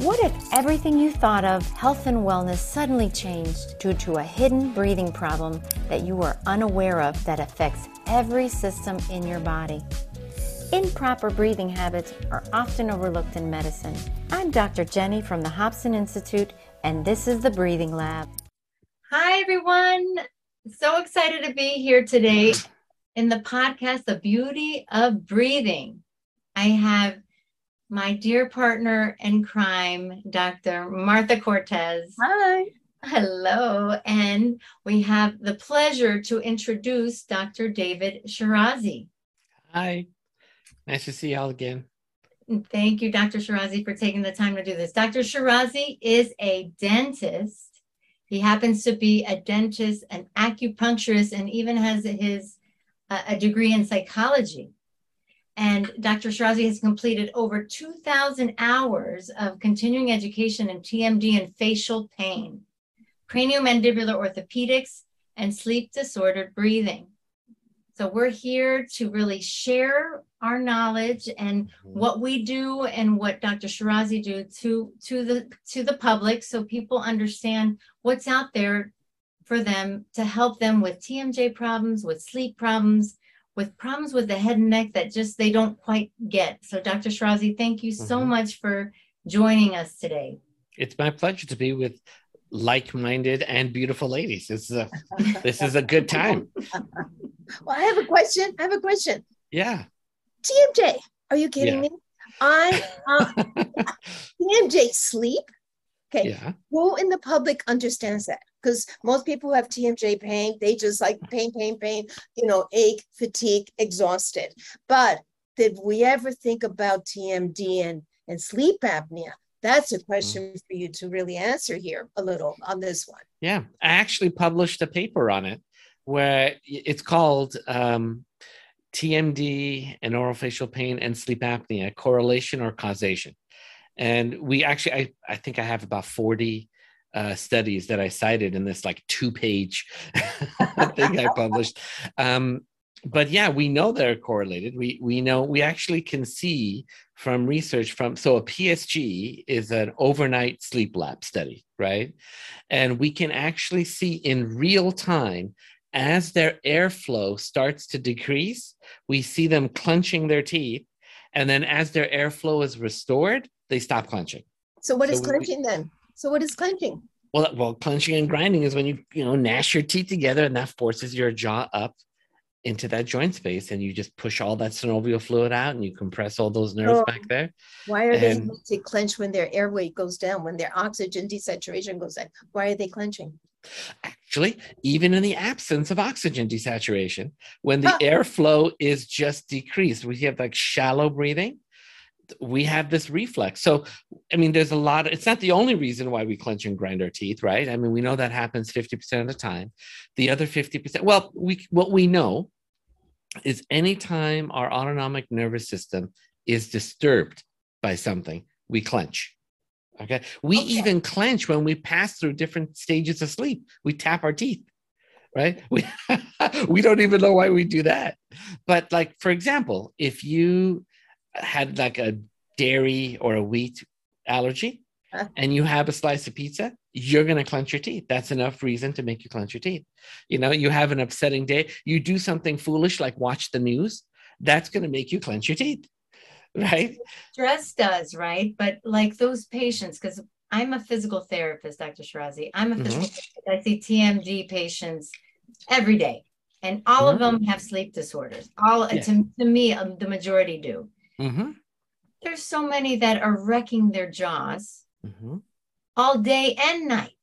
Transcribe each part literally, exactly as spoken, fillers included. What if everything you thought of health and wellness suddenly changed due to a hidden breathing problem that you are unaware of that affects every system in your body? Improper breathing habits are often overlooked in medicine. I'm Doctor Jenny from the Hobson Institute, and this is The Breathing Lab. Hi, everyone. So excited to be here today in the podcast, The Beauty of Breathing. I have my dear partner in crime, Doctor Martha Cortés. Hi. Hello. And we have the pleasure to introduce Doctor David Shirazi. Hi. Nice to see you all again. Thank you, Doctor Shirazi, for taking the time to do this. Doctor Shirazi is a dentist. He happens to be a dentist, an acupuncturist, and even has his uh, a degree in psychology. And Doctor Shirazi has completed over two thousand hours of continuing education in T M D and facial pain, craniomandibular orthopedics, and sleep-disordered breathing. So we're here to really share our knowledge and what we do and what Doctor Shirazi do to, to, the, to the public so people understand what's out there for them to help them with T M J problems, with sleep problems, with problems with the head and neck that just they don't quite get. So Doctor Shirazi, thank you so mm-hmm. much for joining us today. It's my pleasure to be with like-minded and beautiful ladies. This is a, this is a good time. Well, I have a question. I have a question. Yeah. T M J. Are you kidding yeah. me? I uh, T M J sleep. Okay. Yeah. Who in the public understands that? Because most people who have T M J pain, they just like pain, pain, pain, you know, ache, fatigue, exhausted. But did we ever think about T M D and, and sleep apnea? That's a question mm-hmm. for you to really answer here a little on this one. Yeah, I actually published a paper on it where it's called um, T M D and Orofacial Pain and Sleep Apnea, Correlation or Causation. And we actually, I, I think I have about forty Uh, studies that I cited in this like two-page thing I published. Um, but yeah, we know they're correlated. We we know, we actually can see from research from, so a P S G is an overnight sleep lab study, right? And we can actually see in real time as their airflow starts to decrease, we see them clenching their teeth. And then as their airflow is restored, they stop clenching. So what so is we, clenching then? So what is clenching? Well, well, clenching and grinding is when you, you know, gnash your teeth together and that forces your jaw up into that joint space and you just push all that synovial fluid out and you compress all those nerves oh, back there. Why are and, they to clench when their airway goes down, when their oxygen desaturation goes down? Why are they clenching? Actually, even in the absence of oxygen desaturation, when the oh. airflow is just decreased, we have like shallow breathing. We have this reflex. So, I mean, there's a lot of, it's not the only reason why we clench and grind our teeth, right? I mean, we know that happens fifty percent of the time. The other fifty percent, well, we what we know is anytime our autonomic nervous system is disturbed by something, we clench. Okay. We okay. even clench when we pass through different stages of sleep. We tap our teeth, right? We, we don't even know why we do that. But like, for example, if you had like a dairy or a wheat allergy and you have a slice of pizza, you're going to clench your teeth. That's enough reason to make you clench your teeth. You know, you have an upsetting day. You do something foolish, like watch the news. That's going to make you clench your teeth, right? Stress does, right? But like those patients, because I'm a physical therapist, Doctor Shirazi, I'm a physical mm-hmm. therapist. I see T M D patients every day and all mm-hmm. of them have sleep disorders. All yeah. to, to me, um, the majority do. Mm-hmm. There's so many that are wrecking their jaws mm-hmm. all day and night.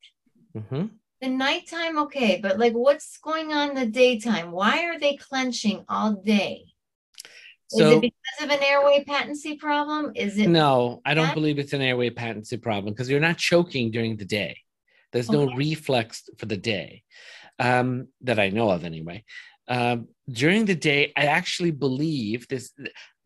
Mm-hmm. The nighttime, okay, but like what's going on in the daytime? Why are they clenching all day? So, is it because of an airway patency problem? Is it? No, I don't believe it's an airway patency problem because you're not choking during the day. There's okay. no reflex for the day um, that I know of anyway. Um, during the day, I actually believe this.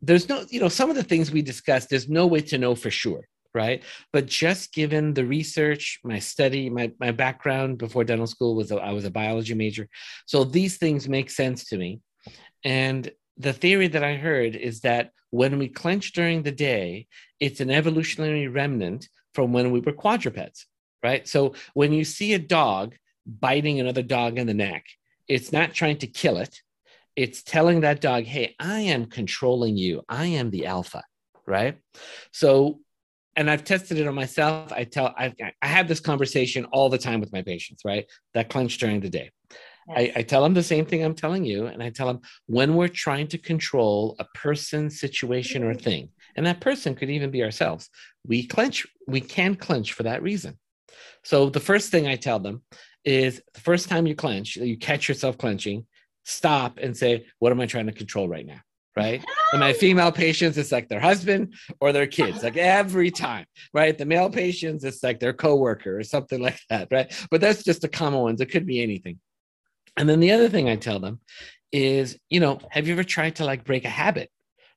There's no, you know, some of the things we discussed, there's no way to know for sure, right? But just given the research, my study, my, my background before dental school was, a, I was a biology major. So these things make sense to me. And the theory that I heard is that when we clench during the day, it's an evolutionary remnant from when we were quadrupeds, right? So when you see a dog biting another dog in the neck, it's not trying to kill it. It's telling that dog, hey, I am controlling you. I am the alpha, right? So, and I've tested it on myself. I tell, I, I have this conversation all the time with my patients, right? That clench during the day. Yes. I, I tell them the same thing I'm telling you. And I tell them when we're trying to control a person, situation, or thing, and that person could even be ourselves, we clench, we can clench for that reason. So the first thing I tell them is the first time you clench, you catch yourself clenching, stop and say, what am I trying to control right now? Right. And my female patients, it's like their husband or their kids, like every time, right? The male patients, it's like their coworker or something like that. Right. But that's just the common ones. It could be anything. And then the other thing I tell them is, you know, have you ever tried to like break a habit?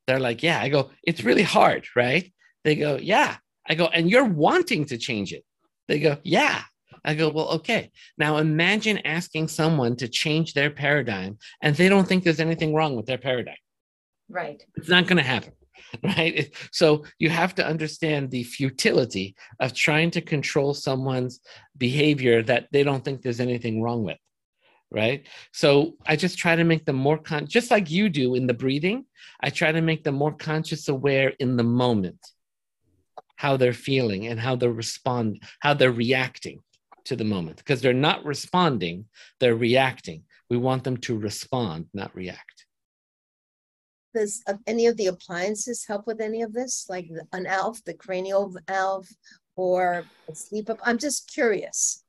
They're like, yeah. I go, it's really hard. Right. They go, yeah. I go, and you're wanting to change it. They go, yeah. I go, well, okay. Now imagine asking someone to change their paradigm and they don't think there's anything wrong with their paradigm. Right. It's not going to happen. Right. So you have to understand the futility of trying to control someone's behavior that they don't think there's anything wrong with. Right. So I just try to make them more con, just like you do in the breathing. I try to make them more conscious aware in the moment, how they're feeling and how they're respond, how they're reacting to the moment, because they're not responding, they're reacting. We want them to respond, not react. Does any of the appliances help with any of this? Like an A L F, the cranial A L F, or a sleep up? I'm just curious.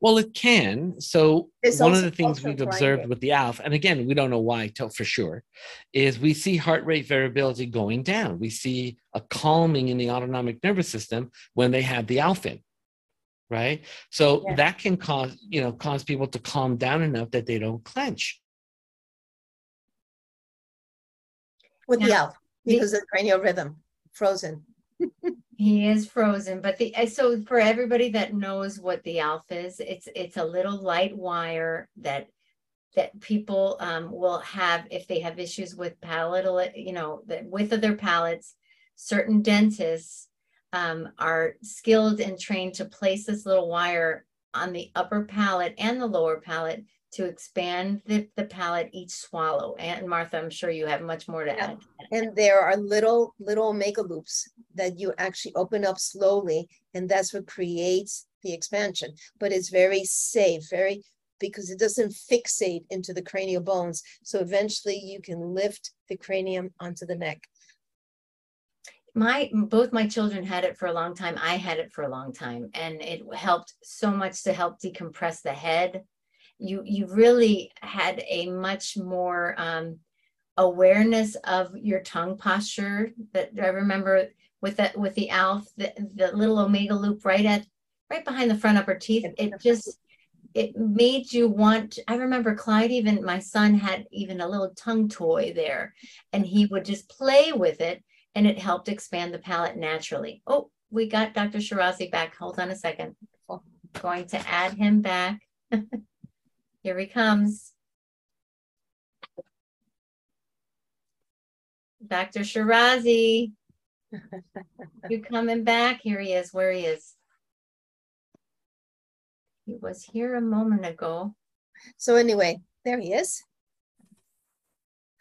Well, it can. So it's one of the things we've observed with the A L F, and again, we don't know why till for sure, is we see heart rate variability going down. We see a calming in the autonomic nervous system when they have the A L F in. Right. So yeah. that can cause, you know, cause people to calm down enough that they don't clench. With yeah. the A L F, because the, of the cranial rhythm, frozen. He is frozen. But the so for everybody that knows what the A L F is, it's it's a little light wire that that people um, will have if they have issues with palatal, you know, the width of their palates. Certain dentists Um, are skilled and trained to place this little wire on the upper palate and the lower palate to expand the, the palate each swallow. And Martha, I'm sure you have much more to yeah. add. And there are little, little omega loops that you actually open up slowly, and that's what creates the expansion. But it's very safe, very, because it doesn't fixate into the cranial bones. So eventually you can lift the cranium onto the neck. My, both my children had it for a long time. I had it for a long time, and it helped so much to help decompress the head. You, you really had a much more um, awareness of your tongue posture. That I remember with that, with the A L F, the, the little omega loop right at, right behind the front upper teeth. It just, it made you want, I remember Clyde, even my son had even a little tongue toy there, and he would just play with it. And it helped expand the palate naturally. Oh, we got Doctor Shirazi back. Hold on a second. I'm going to add him back. Here he comes. Doctor Shirazi, you coming back? Here he is, where he is. He was here a moment ago. So anyway, there he is.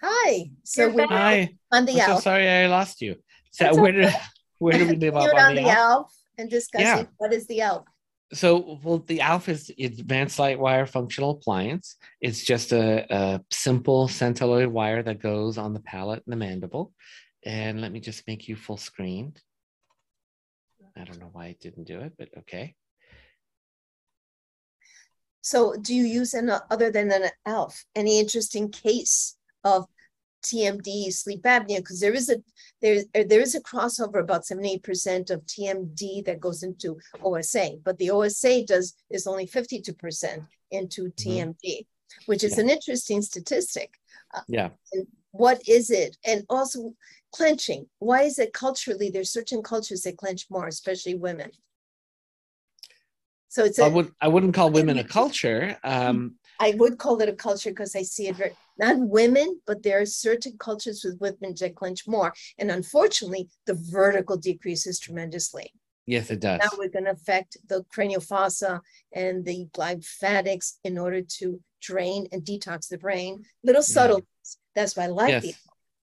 Hi. So we're Hi. on the I'm A L F. So sorry I lost you. So okay. where did where did we live up on, on the A L F? A L F and discussing yeah. what is the A L F? So well, the A L F is advanced light wire functional appliance. It's just a, a simple scintilloid wire that goes on the palate and the mandible. And let me just make you full screen. I don't know why it didn't do it, but okay. So do you use an other than an A L F? Any interesting case of T M D, sleep apnea, because there is a there there is a crossover about seventy-eight percent of T M D that goes into O S A, but the O S A does is only fifty-two percent into T M D, mm-hmm. which is yeah. an interesting statistic. Yeah. Uh, what is it? And also clenching. Why is it culturally? There's certain cultures that clench more, especially women. So it's a, I would I wouldn't call women a culture. Um, I would call it a culture because I see it very, not women, but there are certain cultures with women that clench more, and unfortunately, the vertical decreases tremendously. Yes, it does. Now we're going to affect the cranial fossa and the glymphatics in order to drain and detox the brain. Little subtleties. Yeah. That's why I like yes. the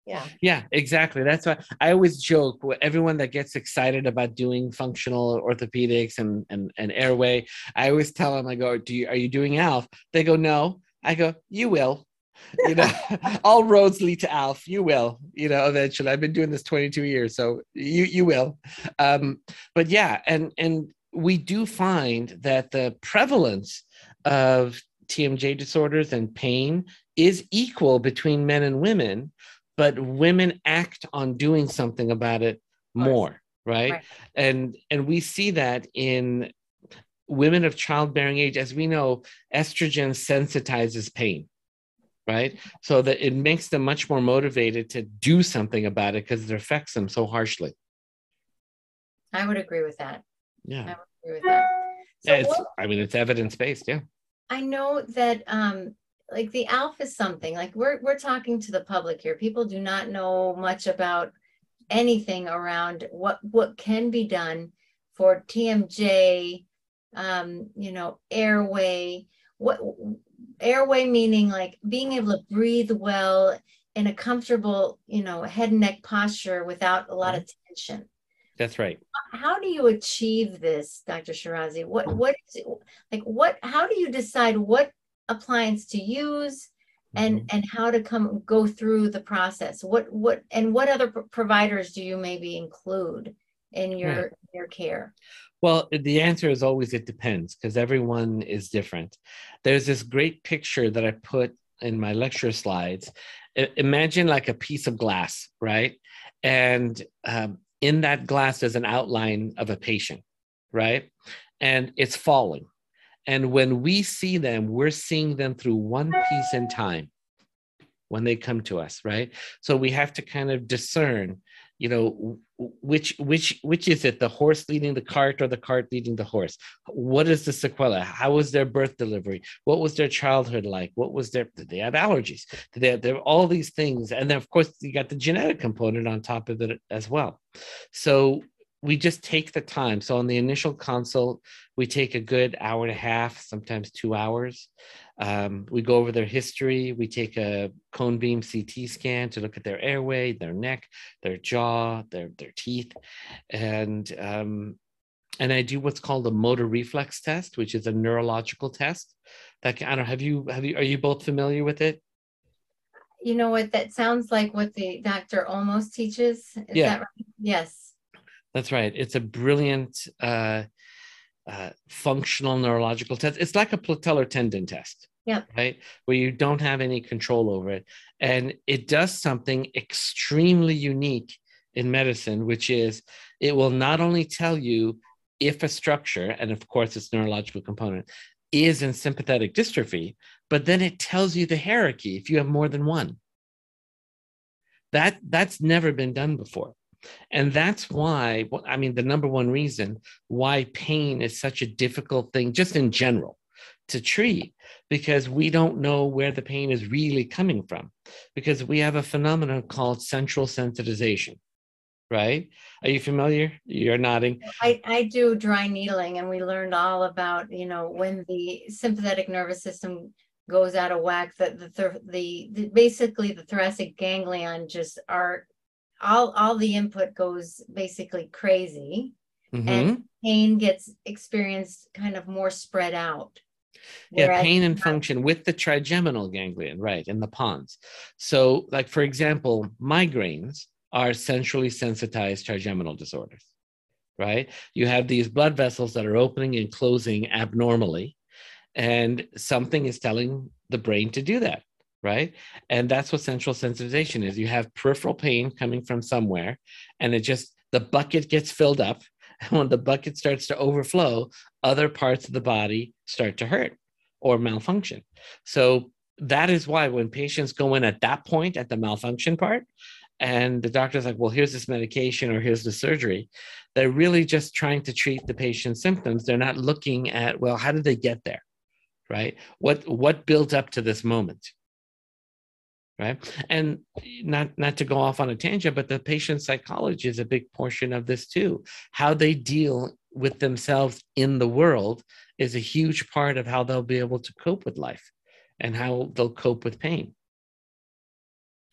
Yeah. Yeah, exactly. That's why I always joke with everyone that gets excited about doing functional orthopedics and, and, and airway. I always tell them, I go, do you, are you doing A L F? They go, no. I go, you will. You know, all roads lead to A L F. You will, you know, eventually. I've been doing this twenty-two years. So you, you will. Um, but yeah. And, and we do find that the prevalence of T M J disorders and pain is equal between men and women. But women act on doing something about it more, right? right? And and we see that in women of childbearing age. As we know, estrogen sensitizes pain, right? So that it makes them much more motivated to do something about it because it affects them so harshly. I would agree with that. Yeah. I would agree with that. So yeah, it's, what, I mean, it's evidence-based, yeah. I know that... Um, like the A L F is something like we're, we're talking to the public here. People do not know much about anything around what, what can be done for T M J, um, you know, airway, what airway, meaning like being able to breathe well in a comfortable, you know, head and neck posture without a lot of tension. That's right. How do you achieve this, Doctor Shirazi? What, what, is it, like what, how do you decide what appliance to use and mm-hmm. and how to come go through the process? What what and what other pro- providers do you maybe include in your yeah. your care? Well, the answer is always it depends because everyone is different. There's this great picture that I put in my lecture slides. I- imagine like a piece of glass, right? And um, in that glass there's an outline of a patient, right? And it's falling. And when we see them, we're seeing them through one piece in time when they come to us, right? So we have to kind of discern, you know, which which which is it, the horse leading the cart or the cart leading the horse? What is the sequela? How was their birth delivery? What was their childhood like? What was their, did they have allergies? Did they have, they have all these things? And then of course you got the genetic component on top of it as well. So we just take the time. So on the initial consult, we take a good hour and a half, sometimes two hours. Um, we go over their history. We take a cone beam C T scan to look at their airway, their neck, their jaw, their, their teeth. And, um, and I do what's called a motor reflex test, which is a neurological test. That I don't have you, have you, are you both familiar with it? You know what, that sounds like what the doctor almost teaches. Is yeah. that right? Yes. That's right. It's a brilliant uh, uh, functional neurological test. It's like a patellar tendon test, yeah, right? Where you don't have any control over it. And it does something extremely unique in medicine, which is it will not only tell you if a structure, and of course its neurological component, is in sympathetic dystrophy, but then it tells you the hierarchy if you have more than one. That, that's never been done before. And that's why, I mean, the number one reason why pain is such a difficult thing, just in general, to treat, because we don't know where the pain is really coming from, because we have a phenomenon called central sensitization, right? Are you familiar? You're nodding. I, I do dry needling, and we learned all about, you know, when the sympathetic nervous system goes out of whack, that the, the, the, the basically the thoracic ganglion just are... all all the input goes basically crazy, mm-hmm. and pain gets experienced kind of more spread out. Yeah, pain and function with the trigeminal ganglion, right, in the pons. So like, for example, migraines are centrally sensitized trigeminal disorders, right? You have these blood vessels that are opening and closing abnormally, and something is telling the brain to do that. Right. And that's what central sensitization is. You have peripheral pain coming from somewhere, and it just, the bucket gets filled up. And when the bucket starts to overflow, other parts of the body start to hurt or malfunction. So that is why when patients go in at that point, at the malfunction part, and the doctor's like, well, here's this medication or here's the surgery, they're really just trying to treat the patient's symptoms. They're not looking at, well, how did they get there? Right. What, what built up to this moment? right? And not, not to go off on a tangent, but the patient psychology is a big portion of this too. How they deal with themselves in the world is a huge part of how they'll be able to cope with life and how they'll cope with pain.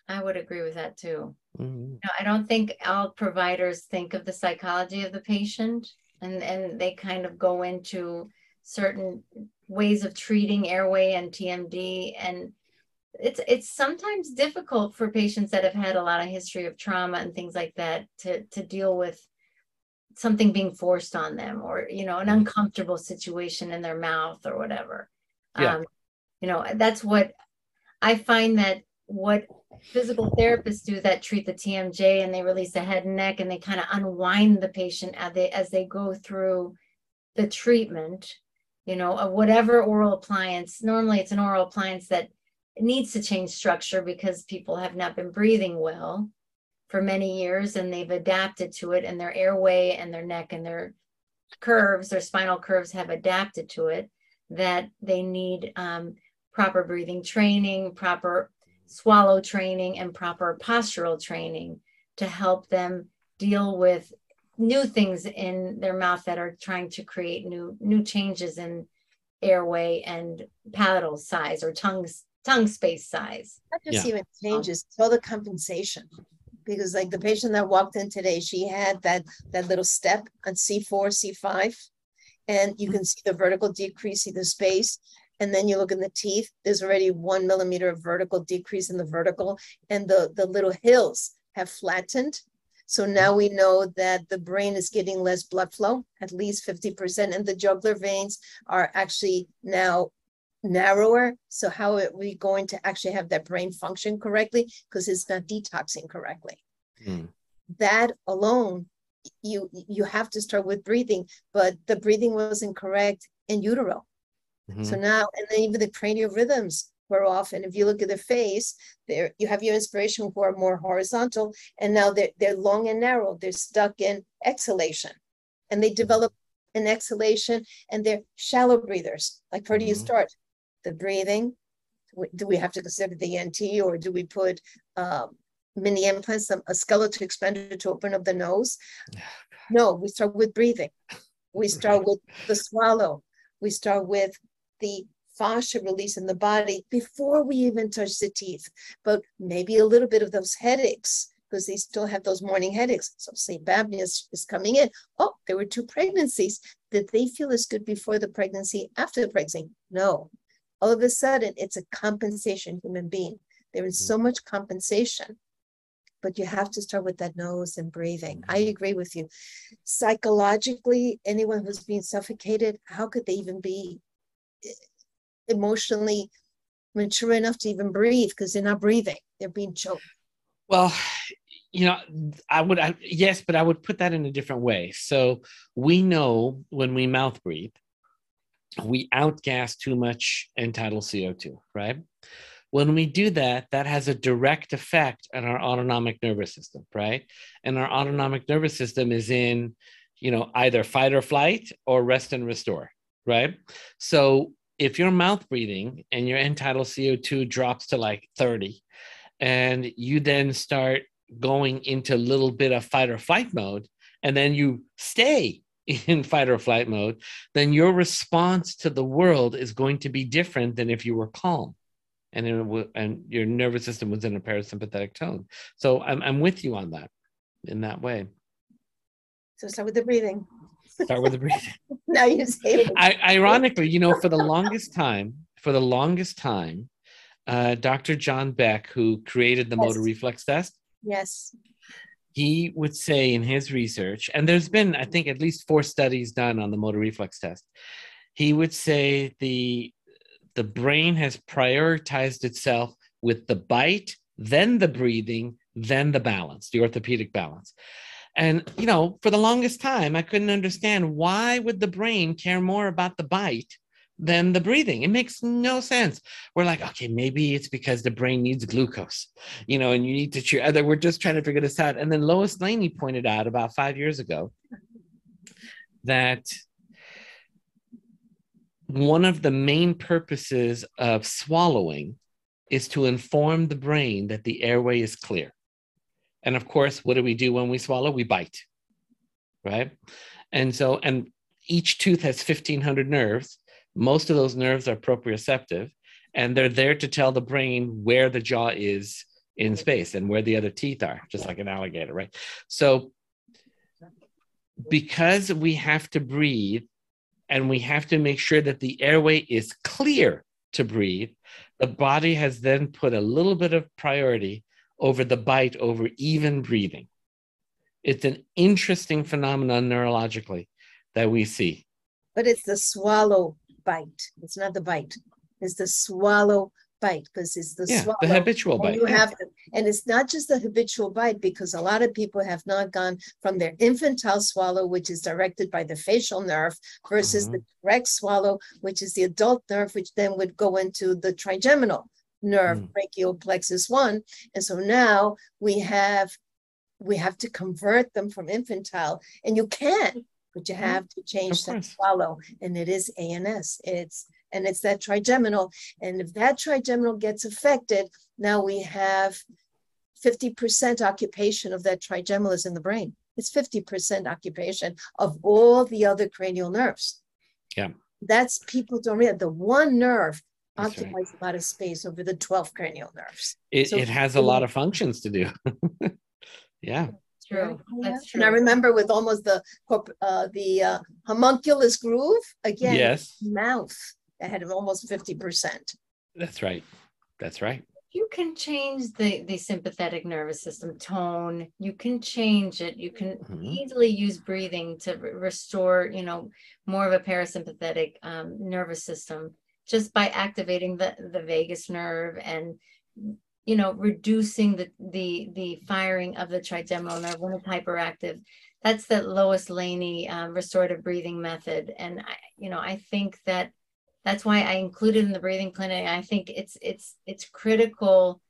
I would agree with that too. Mm-hmm. No, I don't think all providers think of the psychology of the patient, and, and they kind of go into certain ways of treating airway and T M D. And it's, it's sometimes difficult for patients that have had a lot of history of trauma and things like that to, to deal with something being forced on them, or, you know, an uncomfortable situation in their mouth or whatever. Yeah. Um, you know, that's what I find, that what physical therapists do that treat the T M J, and they release the head and neck, and they kind of unwind the patient as they, as they go through the treatment, you know, of whatever oral appliance. Normally it's an oral appliance that needs to change structure because people have not been breathing well for many years, and they've adapted to it, and their airway and their neck and their curves, their spinal curves have adapted to it, that they need um, proper breathing training, proper swallow training, and proper postural training to help them deal with new things in their mouth that are trying to create new new changes in airway and palatal size, or tongue, tongue space size. Not just yeah. even changes, total compensation. Because like the patient that walked in today, she had that, that little step on C four, C five, and you can see the vertical decrease in the space. And then you look in the teeth, there's already one millimeter of vertical decrease in the vertical, and the, the little hills have flattened. So now we know that the brain is getting less blood flow, at least fifty percent, and the jugular veins are actually now narrower. So how are we going to actually have that brain function correctly? Because it's not detoxing correctly. Mm. That alone, you, you have to start with breathing, but the breathing wasn't correct in utero. Mm-hmm. So now, and then even the cranial rhythms were off. And if you look at the face, there you have your inspiration who are more horizontal, and now they're, they're long and narrow. They're stuck in exhalation, and they develop an exhalation, and they're shallow breathers. Like, where do you mm-hmm. start? The breathing. Do we have to consider the N T, or do we put um, mini implants, a skeletal expander to open up the nose? No, we start with breathing. We start with the swallow. We start with the fascia release in the body before we even touch the teeth, but maybe a little bit of those headaches, because they still have those morning headaches. So sleep apnea is, is coming in. Oh, there were two pregnancies. Did they feel as good before the pregnancy, after the pregnancy? No. All of a sudden, it's a compensation human being. There is so much compensation, but you have to start with that nose and breathing. I agree with you. Psychologically, anyone who's being suffocated, how could they even be emotionally mature enough to even breathe? Because they're not breathing, they're being choked. Well, you know, I would, I, yes, but I would put that in a different way. So we know when we mouth breathe, we outgas too much end-tidal C O two, right? When we do that, that has a direct effect on our autonomic nervous system, right? And our autonomic nervous system is in, you know, either fight or flight or rest and restore, right? So if you're mouth breathing and your end-tidal C O two drops to like thirty, and you then start going into a little bit of fight or flight mode, and then you stay in fight or flight mode, then your response to the world is going to be different than if you were calm and, it w- and your nervous system was in a parasympathetic tone. So I'm, I'm with you on that in that way. So start with the breathing. Start with the breathing. Now you say I, ironically, you know, for the longest time, for the longest time, uh, Doctor John Beck, who created the yes. motor reflex test. Yes. He would say in his research, and there's been, I think, at least four studies done on the motor reflex test. He would say the, the brain has prioritized itself with the bite, then the breathing, then the balance, the orthopedic balance. And, you know, for the longest time, I couldn't understand, why would the brain care more about the bite than the breathing? It makes no sense. We're like, okay, maybe it's because the brain needs glucose, you know, and you need to chew. We're just trying to figure this out. And then Lois Laney pointed out about five years ago that one of the main purposes of swallowing is to inform the brain that the airway is clear. And of course, what do we do when we swallow? We bite, right? And so, and each tooth has fifteen hundred nerves. Most of those nerves are proprioceptive, and they're there to tell the brain where the jaw is in space and where the other teeth are, just like an alligator, right? So because we have to breathe and we have to make sure that the airway is clear to breathe, the body has then put a little bit of priority over the bite, over even breathing. It's an interesting phenomenon neurologically that we see. But it's the swallow bite. It's not the bite. It's the swallow bite, because it's the yeah, swallow. The habitual bite. You yeah. have to, and it's not just the habitual bite, because a lot of people have not gone from their infantile swallow, which is directed by the facial nerve, versus mm-hmm. the direct swallow, which is the adult nerve, which then would go into the trigeminal nerve, mm. brachial plexus one. And so now we have we have to convert them from infantile, and you can, but you have to change the swallow, and it is A N S. It's and it's that trigeminal, and if that trigeminal gets affected, now we have fifty percent occupation of that trigeminal is in the brain. It's fifty percent occupation of all the other cranial nerves. Yeah, that's people don't realize the one nerve That's occupies right. a lot of space over the twelve cranial nerves. It, so it has a lot of functions to do. yeah. True. That's true. And I remember with almost the uh, the uh, homunculus groove, again, yes. mouth that had almost fifty percent. That's right. That's right. You can change the, the sympathetic nervous system tone. You can change it. You can mm-hmm. easily use breathing to restore, you know, more of a parasympathetic um, nervous system, just by activating the, the vagus nerve and, you know, reducing the, the, the firing of the trigeminal nerve when it's hyperactive. That's that Lois Laney um, restorative breathing method. And, I, you know, I think that that's why I included in the breathing clinic. I think it's, it's, it's critical.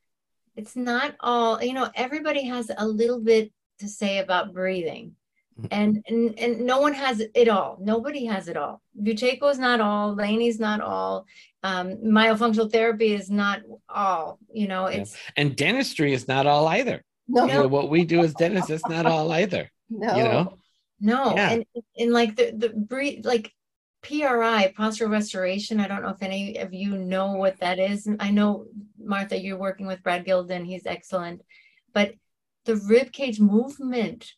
It's not all, you know, everybody has a little bit to say about breathing. And, and and no one has it all. Nobody has it all. Bucheko's not all. Laney's not all. Um, myofunctional therapy is not all. You know, it's yeah. and dentistry is not all either. No, you know, what we do as dentists is not all either. No, you know, no, yeah. and and like the the breathe like P R I, postural restoration. I don't know if any of you know what that is. I know Martha, you're working with Brad Gilden. He's excellent, but the ribcage movement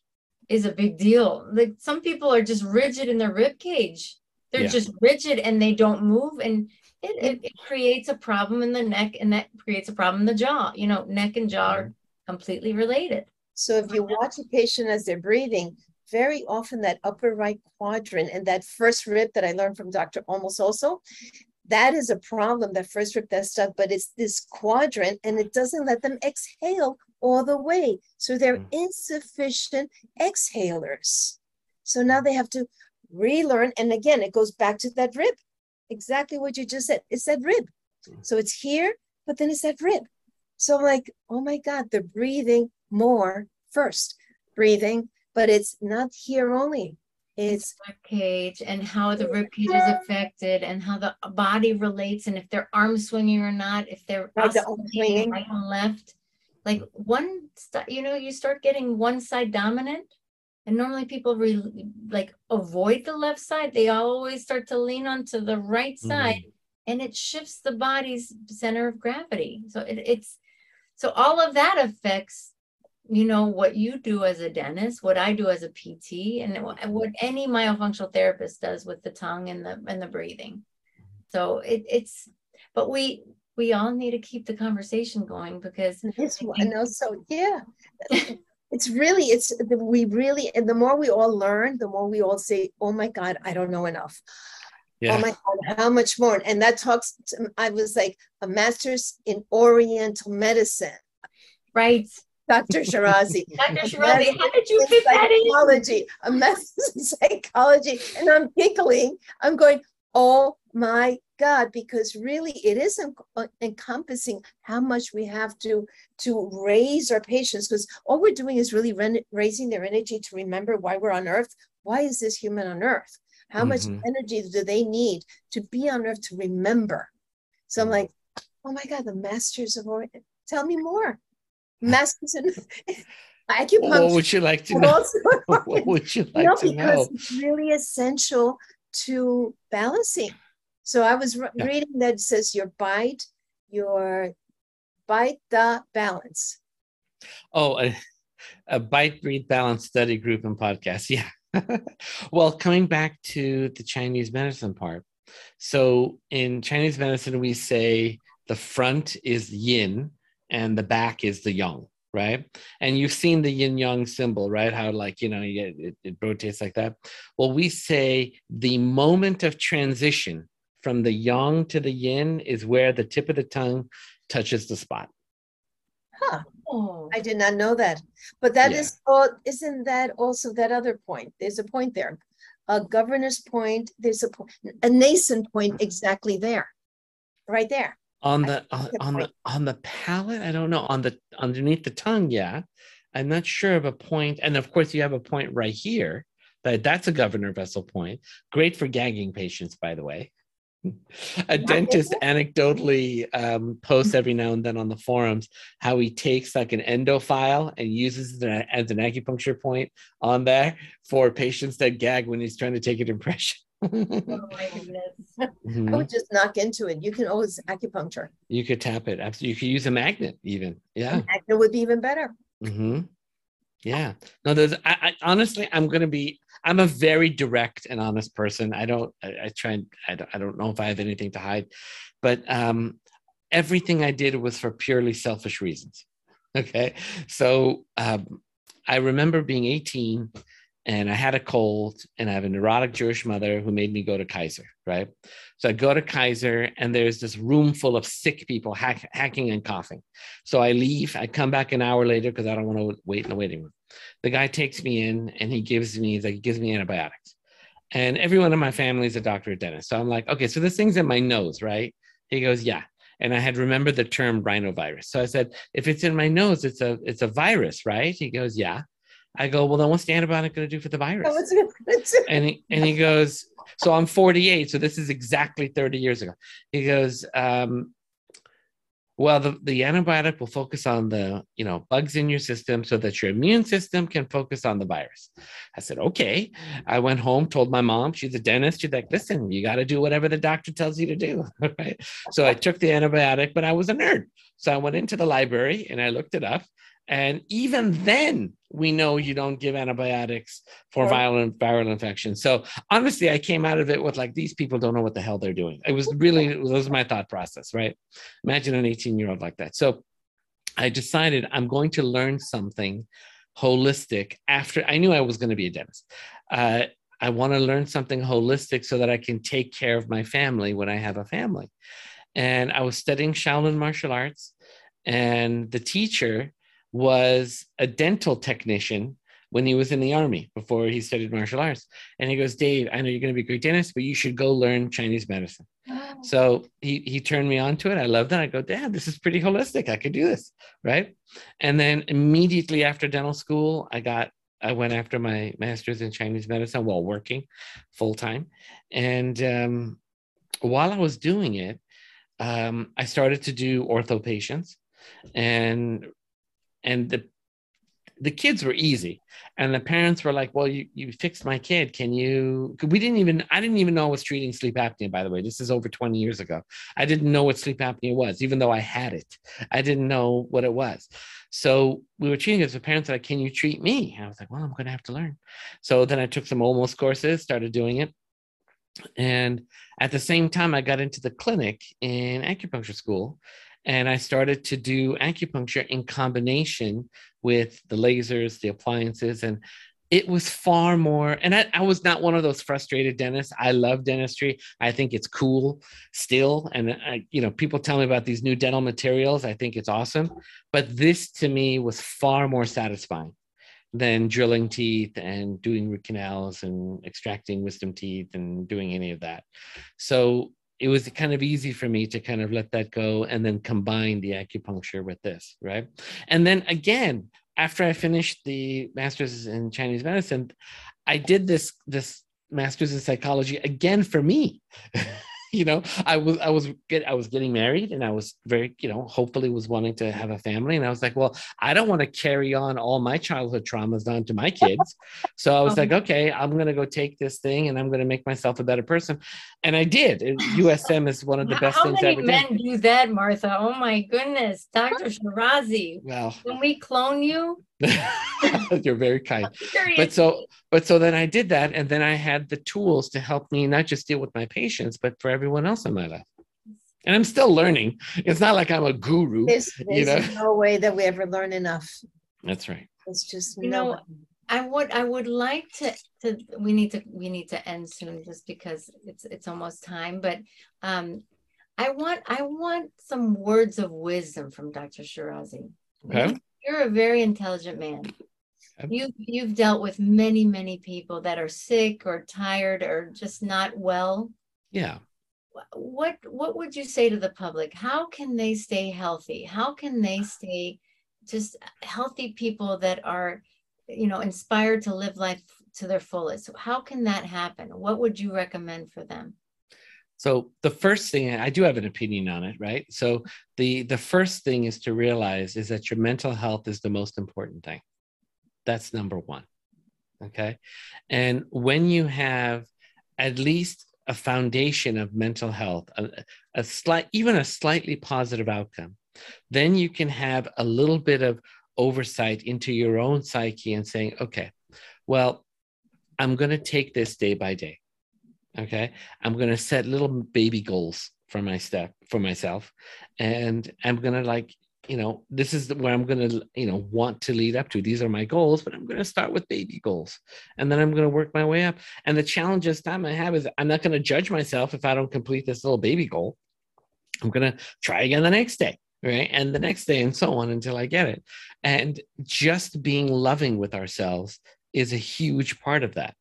is a big deal. Like some people are just rigid in their rib cage. They're yeah. just rigid and they don't move. And it, it, it creates a problem in the neck, and that creates a problem in the jaw. You know, neck and jaw are completely related. So if you watch a patient as they're breathing, very often that upper right quadrant and that first rib that I learned from Doctor Olmos also, that is a problem, that first rib, that stuff, but it's this quadrant and it doesn't let them exhale all the way. So they're insufficient exhalers. So now they have to relearn. And again, it goes back to that rib. Exactly what you just said. It's that rib. So it's here, but then it's that rib. So I'm like, oh my God, they're breathing more first. Breathing, but it's not here only. It's rib cage and how the rib cage is affected and how the body relates and if they're arm swinging or not, if they're right, the right and left. Like one, st- you know, you start getting one side dominant, and normally people re- like avoid the left side. They always start to lean onto the right side, mm-hmm. and it shifts the body's center of gravity. So it, it's, so all of that affects, you know, what you do as a dentist, what I do as a P T, and what any myofunctional therapist does with the tongue and the and the breathing. So it, it's, but we. We all need to keep the conversation going because it's and also yeah, it's really it's we really and the more we all learn, the more we all say, oh my God, I don't know enough. Yeah. Oh my God, how much more? And that talks. To, I was like a master's in Oriental medicine, right? Doctor Shirazi. Doctor Shirazi, how did you fit that in? Psychology, a master's in psychology, and I'm giggling. I'm going, oh my God, because really it is en- encompassing how much we have to to raise our patients, because all we're doing is really re- raising their energy to remember why we're on earth. Why is this human on earth? How mm-hmm. much energy do they need to be on earth to remember? So I'm like, oh my God, the masters of Orient. Tell me more. Masters in acupuncture. What would you like to know? What would you like no, to know? Because it's really essential to balancing. So I was re- yeah. reading that it says your bite, your bite, the balance. Oh, a, a bite, breathe, balance study group and podcast. Yeah. Well, coming back to the Chinese medicine part. So in Chinese medicine, we say the front is yin and the back is the yang, right? And you've seen the yin yang symbol, right? How like, you know, you get, it, it rotates like that. Well, we say the moment of transition from the yang to the yin is where the tip of the tongue touches the spot. Huh. Oh. I did not know that. But that yeah. is, oh, isn't that also that other point? There's a point there. A governor's point, there's a point, a nascent point exactly there, right there. On the on, on the on the palate, I don't know. On the underneath the tongue, yeah. I'm not sure of a point. And of course, you have a point right here, but that's a governor vessel point. Great for gagging patients, by the way. A dentist anecdotally um, posts every now and then on the forums how he takes like an endo file and uses it as an acupuncture point on there for patients that gag when he's trying to take an impression. Oh my goodness. Mm-hmm. I would just knock into it. You can always acupuncture. You could tap it. Absolutely. You could use a magnet even. Yeah. A magnet would be even better. Mm-hmm. Yeah. No, there's, I, I honestly, I'm going to be, I'm a very direct and honest person. I don't, I, I try and, I don't, I don't know if I have anything to hide, but um, everything I did was for purely selfish reasons. Okay. So um, I remember being eighteen and I had a cold and I have a neurotic Jewish mother who made me go to Kaiser. Right. So I go to Kaiser and there's this room full of sick people hack, hacking and coughing. So I leave, I come back an hour later because I don't want to wait in the waiting room. The guy takes me in and he gives me like he gives me antibiotics. And everyone in my family is a doctor or dentist. So I'm like, okay, so this thing's in my nose, right? He goes, yeah. And I had remembered the term rhinovirus. So I said, if it's in my nose, it's a it's a virus, right? He goes, yeah. I go, well, then what's the antibiotic going to do for the virus? and, he, and he goes, so I'm forty-eight. So this is exactly thirty years ago. He goes, um, well, the, the antibiotic will focus on the, you know, bugs in your system so that your immune system can focus on the virus. I said, okay. I went home, told my mom, she's a dentist. She's like, listen, you got to do whatever the doctor tells you to do. Right? So I took the antibiotic, but I was a nerd. So I went into the library and I looked it up. And even then, we know you don't give antibiotics for oh. violent viral infections. So honestly, I came out of it with like, these people don't know what the hell they're doing. It was really, it was, that was my thought process, right? Imagine an eighteen-year-old like that. So I decided I'm going to learn something holistic after, I knew I was going to be a dentist. Uh, I want to learn something holistic so that I can take care of my family when I have a family. And I was studying Shaolin martial arts and the teacher was a dental technician when he was in the army before he studied martial arts. And he goes, Dave, I know you're going to be a great dentist, but you should go learn Chinese medicine. Oh. So he, he turned me on to it. I loved it. I go, Dad, this is pretty holistic. I could do this. Right. And then immediately after dental school, I got, I went after my master's in Chinese medicine while working full time. And um, while I was doing it, um, I started to do ortho patients and And the the kids were easy. And the parents were like, well, you, you fixed my kid. Can you, we didn't even, I didn't even know I was treating sleep apnea, by the way. This is over twenty years ago. I didn't know what sleep apnea was, even though I had it. I didn't know what it was. So we were treating it. The parents were like, can you treat me? And I was like, well, I'm going to have to learn. So then I took some O M O S courses, started doing it. And at the same time, I got into the clinic in acupuncture school. And I started to do acupuncture in combination with the lasers, the appliances, and it was far more, and I, I was not one of those frustrated dentists. I love dentistry. I think it's cool still. And I, you know, people tell me about these new dental materials. I think it's awesome. But this to me was far more satisfying than drilling teeth and doing root canals and extracting wisdom teeth and doing any of that. So it was kind of easy for me to kind of let that go and then combine the acupuncture with this, right? And then again, after I finished the master's in Chinese medicine, I did this, this master's in psychology again for me. you know, I was, I was get, I was getting married, and I was very, you know, hopefully was wanting to have a family. And I was like, well, I don't want to carry on all my childhood traumas onto my kids. So I was like, okay, I'm going to go take this thing and I'm going to make myself a better person. And I did. U S M is one of the best How things I've ever done. How many men do that, Martha? Oh my goodness. Doctor Shirazi, well, can we clone you? You're very kind. But so, but so then I did that. And then I had the tools to help me not just deal with my patients, but for everyone else in my life. And I'm still learning. It's not like I'm a guru. There's, there's you know? no way that we ever learn enough. That's right. It's just, you no know, way. I would, I would like to, to, we need to, we need to end soon just because it's, it's almost time, but, um, I want, I want some words of wisdom from Doctor Shirazi. Okay. You're a very intelligent man. You've, you've dealt with many, many people that are sick or tired or just not well. Yeah. What, what would you say to the public? How can they stay healthy? How can they stay just healthy people that are, you know, inspired to live life to their fullest? How can that happen? What would you recommend for them? So the first thing, I do have an opinion on it, right? So the, the first thing is to realize is that your mental health is the most important thing. That's number one, okay? And when you have at least a foundation of mental health, a, a slight, even a slightly positive outcome, then you can have a little bit of oversight into your own psyche and saying, okay, well, I'm gonna take this day by day. Okay, I'm going to set little baby goals for my step for myself. And I'm going to like, you know, this is where I'm going to, you know, want to lead up to. These are my goals, but I'm going to start with baby goals. And then I'm going to work my way up. And the challenge this time I have is I'm not going to judge myself if I don't complete this little baby goal. I'm going to try again the next day. Right. And the next day and so on until I get it. And just being loving with ourselves is a huge part of that.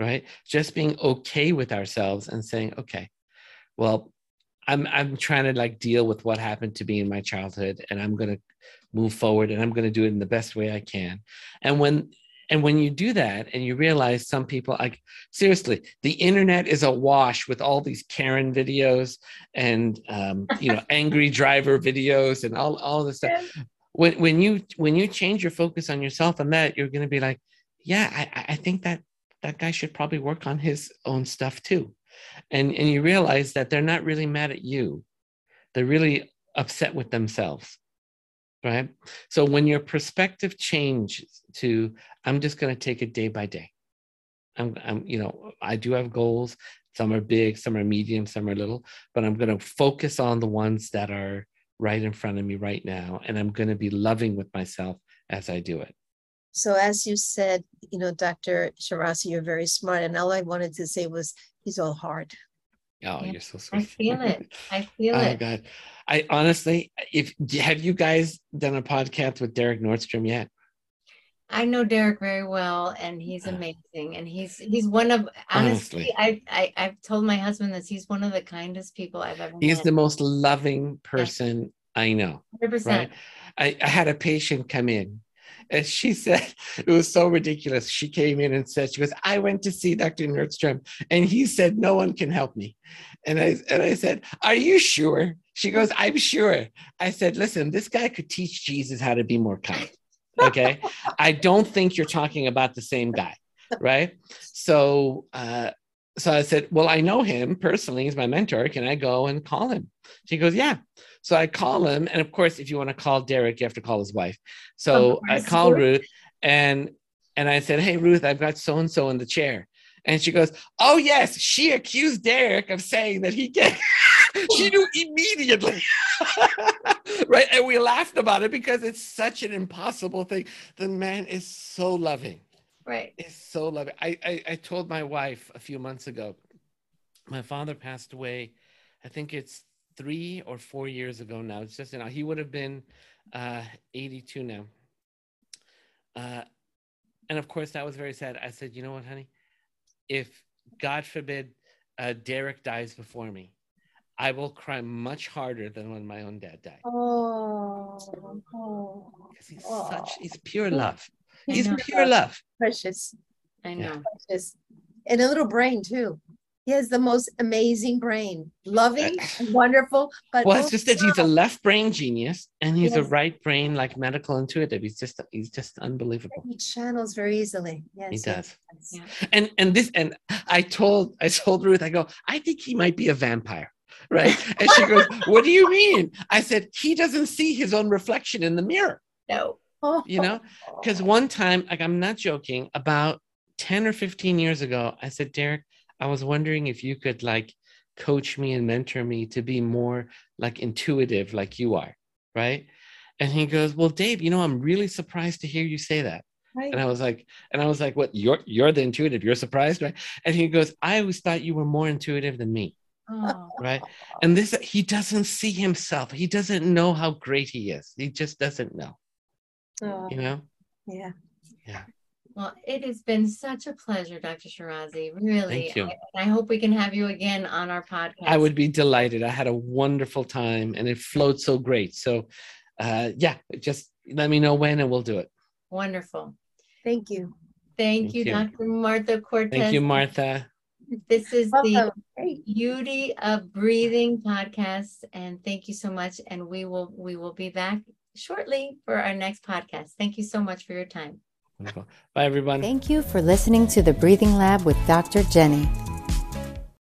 Right? Just being okay with ourselves and saying, okay, well, I'm, I'm trying to like deal with what happened to me in my childhood and I'm going to move forward and I'm going to do it in the best way I can. And when, and when you do that and you realize some people, like seriously, the internet is awash with all these Karen videos and, um, you know, angry driver videos and all, all this stuff. When, when you, when you change your focus on yourself and that, you're going to be like, yeah, I, I think that that guy should probably work on his own stuff too. And, and you realize that they're not really mad at you. They're really upset with themselves, right? So when your perspective changes to, I'm just going to take it day by day. I'm, I'm, you know, I do have goals. Some are big, some are medium, some are little, but I'm going to focus on the ones that are right in front of me right now. And I'm going to be loving with myself as I do it. So as you said, you know, Doctor Shirazi, you're very smart. And all I wanted to say was, he's all hard. Oh, yeah. You're so sweet. I feel it. I feel oh, it. Oh, God. I honestly, if have you guys done a podcast with Derek Nordstrom yet? I know Derek very well, and he's amazing. And he's he's one of, honestly, honestly. I, I, I've told my husband this. He's one of the kindest people I've ever he's met. He's the most loving person yeah. I know. one hundred percent. Right? I, I had a patient come in. And she said, it was so ridiculous. She came in and said, she goes, I went to see Doctor Nordstrom and he said, no one can help me. And I, and I said, are you sure? She goes, I'm sure. I said, listen, this guy could teach Jesus how to be more kind. Okay. I don't think you're talking about the same guy. Right. So, uh, so I said, well, I know him personally. He's my mentor. Can I go and call him? She goes, yeah. So I call him. And of course, if you want to call Derek, you have to call his wife. So I call Ruth and, and I said, hey, Ruth, I've got so-and-so in the chair. And she goes, oh, yes. She accused Derek of saying that he can. She knew immediately. Right. And we laughed about it because it's such an impossible thing. The man is so loving. Right. It's so lovely. I, I, I told my wife a few months ago, my father passed away, I think it's three or four years ago now. It's just, you know, he would have been uh, eighty-two now. Uh, and of course, that was very sad. I said, you know what, honey, if God forbid uh, Derek dies before me, I will cry much harder than when my own dad died. Oh, oh. Because he's oh. such, he's pure love. He's pure love. Precious. I know. Precious. And a little brain too. He has the most amazing brain, loving, and wonderful. But well, it's just that he's a left brain genius and he's yes. a right brain, like medical intuitive. He's just, he's just unbelievable. He channels very easily. Yes, he does. Yes. Yeah. And and this and I told I told Ruth, I go, I think he might be a vampire, right? And she goes, what do you mean? I said, he doesn't see his own reflection in the mirror. No, you know, because one time, like I'm not joking, about ten or fifteen years ago, I said, Derek, I was wondering if you could like coach me and mentor me to be more like intuitive like you are, right? And he goes, well, Dave, you know, I'm really surprised to hear you say that. Right. And I was like, and I was like, what, you're, you're the intuitive, you're surprised, right? And he goes, I always thought you were more intuitive than me, oh. right? And this, he doesn't see himself. He doesn't know how great he is. He just doesn't know, oh. you know? Yeah. Yeah. Well, it has been such a pleasure, Doctor Shirazi, really. Thank you. I, I hope we can have you again on our podcast. I would be delighted. I had a wonderful time and it flowed so great. So uh, yeah, just let me know when and we'll do it. Wonderful. Thank you. Thank, Thank you, you, Doctor Martha Cortés. Thank you, Martha. This is Welcome. the Beauty of Breathing podcast. And thank you so much. And we will we will be back shortly for our next podcast. Thank you so much for your time. Wonderful. Bye, everyone. Thank you for listening to The Breathing Lab with Doctor Jenny.